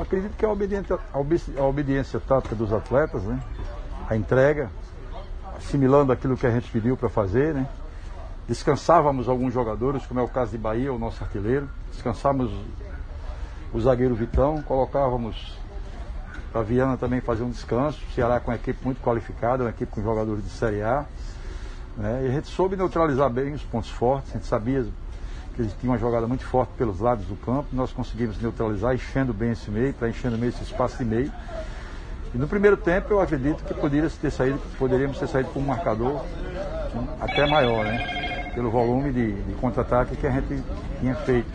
Acredito que a obediência tática dos atletas, né? A entrega, assimilando aquilo que a gente pediu para fazer, né? Descansávamos alguns jogadores, como é o caso de Bahia, o nosso artilheiro. Descansávamos o zagueiro Vitão, colocávamos para a Viana também fazer um descanso. O Ceará com uma equipe muito qualificada, uma equipe com jogadores de Série A. Né? E a gente soube neutralizar bem os pontos fortes, a gente sabia que eles tinham uma jogada muito forte pelos lados do campo. Nós conseguimos neutralizar, enchendo bem esse meio, preenchendo bem esse espaço de meio. E no primeiro tempo eu acredito que poderíamos ter saído com um marcador até maior, né? Pelo volume de contra-ataque que a gente tinha feito.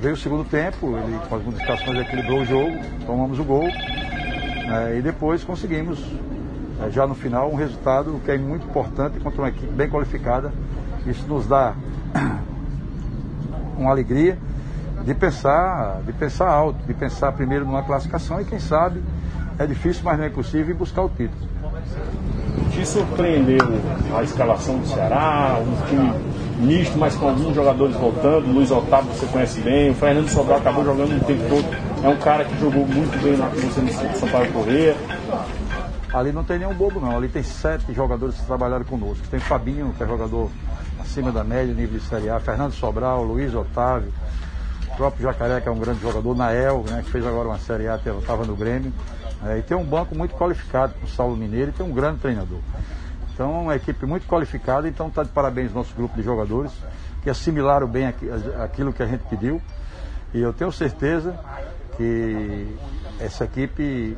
Veio o segundo tempo, ele com as modificações equilibrou o jogo, tomamos o gol, e depois conseguimos, já no final, um resultado que é muito importante contra uma equipe bem qualificada. Isso nos dá uma alegria de pensar alto, de pensar primeiro numa classificação e quem sabe, é difícil, mas não é impossível, buscar o título. Te surpreendeu a escalação do Ceará, um time misto, mas com alguns jogadores voltando, Luiz Otávio você conhece bem, o Fernando Sobral acabou jogando o tempo todo, é um cara que jogou muito bem na no São Paulo Correia. Ali não tem nenhum bobo não, ali tem 7 jogadores que trabalharam conosco, tem Fabinho, que é jogador acima da média, nível de Série A, Fernando Sobral, Luiz Otávio, o próprio Jacaré, que é um grande jogador, Nael, né, que fez agora uma Série A, estava no Grêmio, e tem um banco muito qualificado com o Saulo Mineiro e tem um grande treinador. Então é uma equipe muito qualificada, então está de parabéns o nosso grupo de jogadores, que assimilaram bem aquilo que a gente pediu. E eu tenho certeza que essa equipe,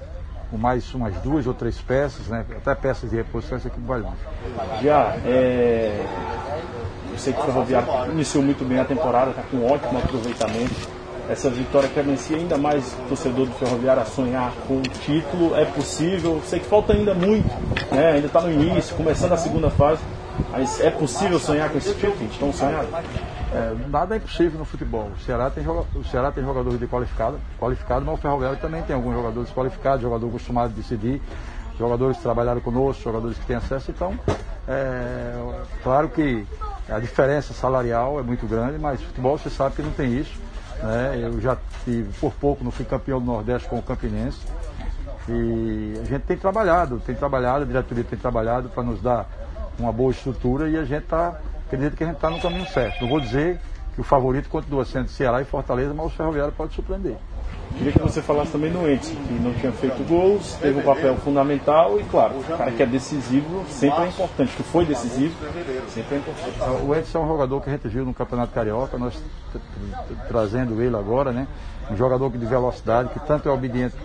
com mais umas 2 ou 3 peças, né, até peças de reposição, essa equipe vai longe. Eu sei que o Ferroviário iniciou muito bem a temporada, está com um ótimo aproveitamento. Essa vitória credencia ainda mais o torcedor do Ferroviário a sonhar com o título. É possível, sei que falta ainda muito, né? Ainda está no início, começando a segunda fase, mas é possível sonhar com esse título? Estão sonhando? Nada é impossível no futebol. O Ceará tem jogadores de qualificado, mas o Ferroviário também tem alguns jogadores qualificados, jogador acostumado a decidir, jogadores que trabalharam conosco, jogadores que têm acesso. Então, claro que a diferença salarial é muito grande, mas futebol você sabe que não tem isso. Eu já tive, por pouco, não fui campeão do Nordeste com o Campinense. E a gente tem trabalhado, a diretoria tem trabalhado para nos dar uma boa estrutura e acredito que a gente está no caminho certo. Não vou dizer que o favorito continua sendo Ceará e Fortaleza, mas o Ferroviário pode surpreender. Queria que você falasse também no Edson, que não tinha feito gols, teve um papel fundamental e, claro, o cara que é decisivo sempre é importante, que foi decisivo sempre é importante. O Edson é um jogador que a gente viu no Campeonato Carioca, nós trazendo ele agora, né? Um jogador de velocidade, que tanto é obediente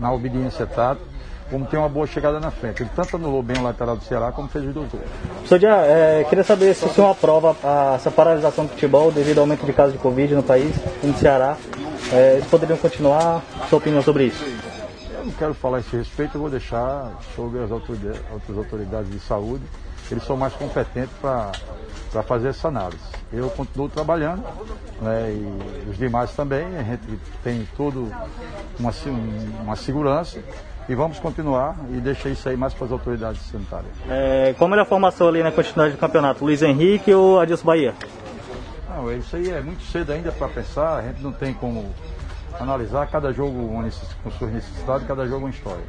na obediência tática, como tem uma boa chegada na frente. Ele tanto anulou bem o lateral do Ceará, como fez o doutor. Professor Dia, queria saber se o senhor aprova essa paralisação do futebol devido ao aumento de casos de Covid no país, no Ceará. Eles poderiam continuar? Sua opinião sobre isso? Eu não quero falar a esse respeito, eu vou deixar sobre as outras autoridades de saúde. Eles são mais competentes para fazer essa análise. Eu continuo trabalhando, né, e os demais também. A gente tem toda uma segurança e vamos continuar e deixar isso aí mais para as autoridades sanitárias. Qual a melhor formação ali na continuidade do campeonato? Luiz Henrique ou Adilson Bahia? Não, isso aí é muito cedo ainda para pensar, a gente não tem como analisar cada jogo com suas necessidades, cada jogo é uma história.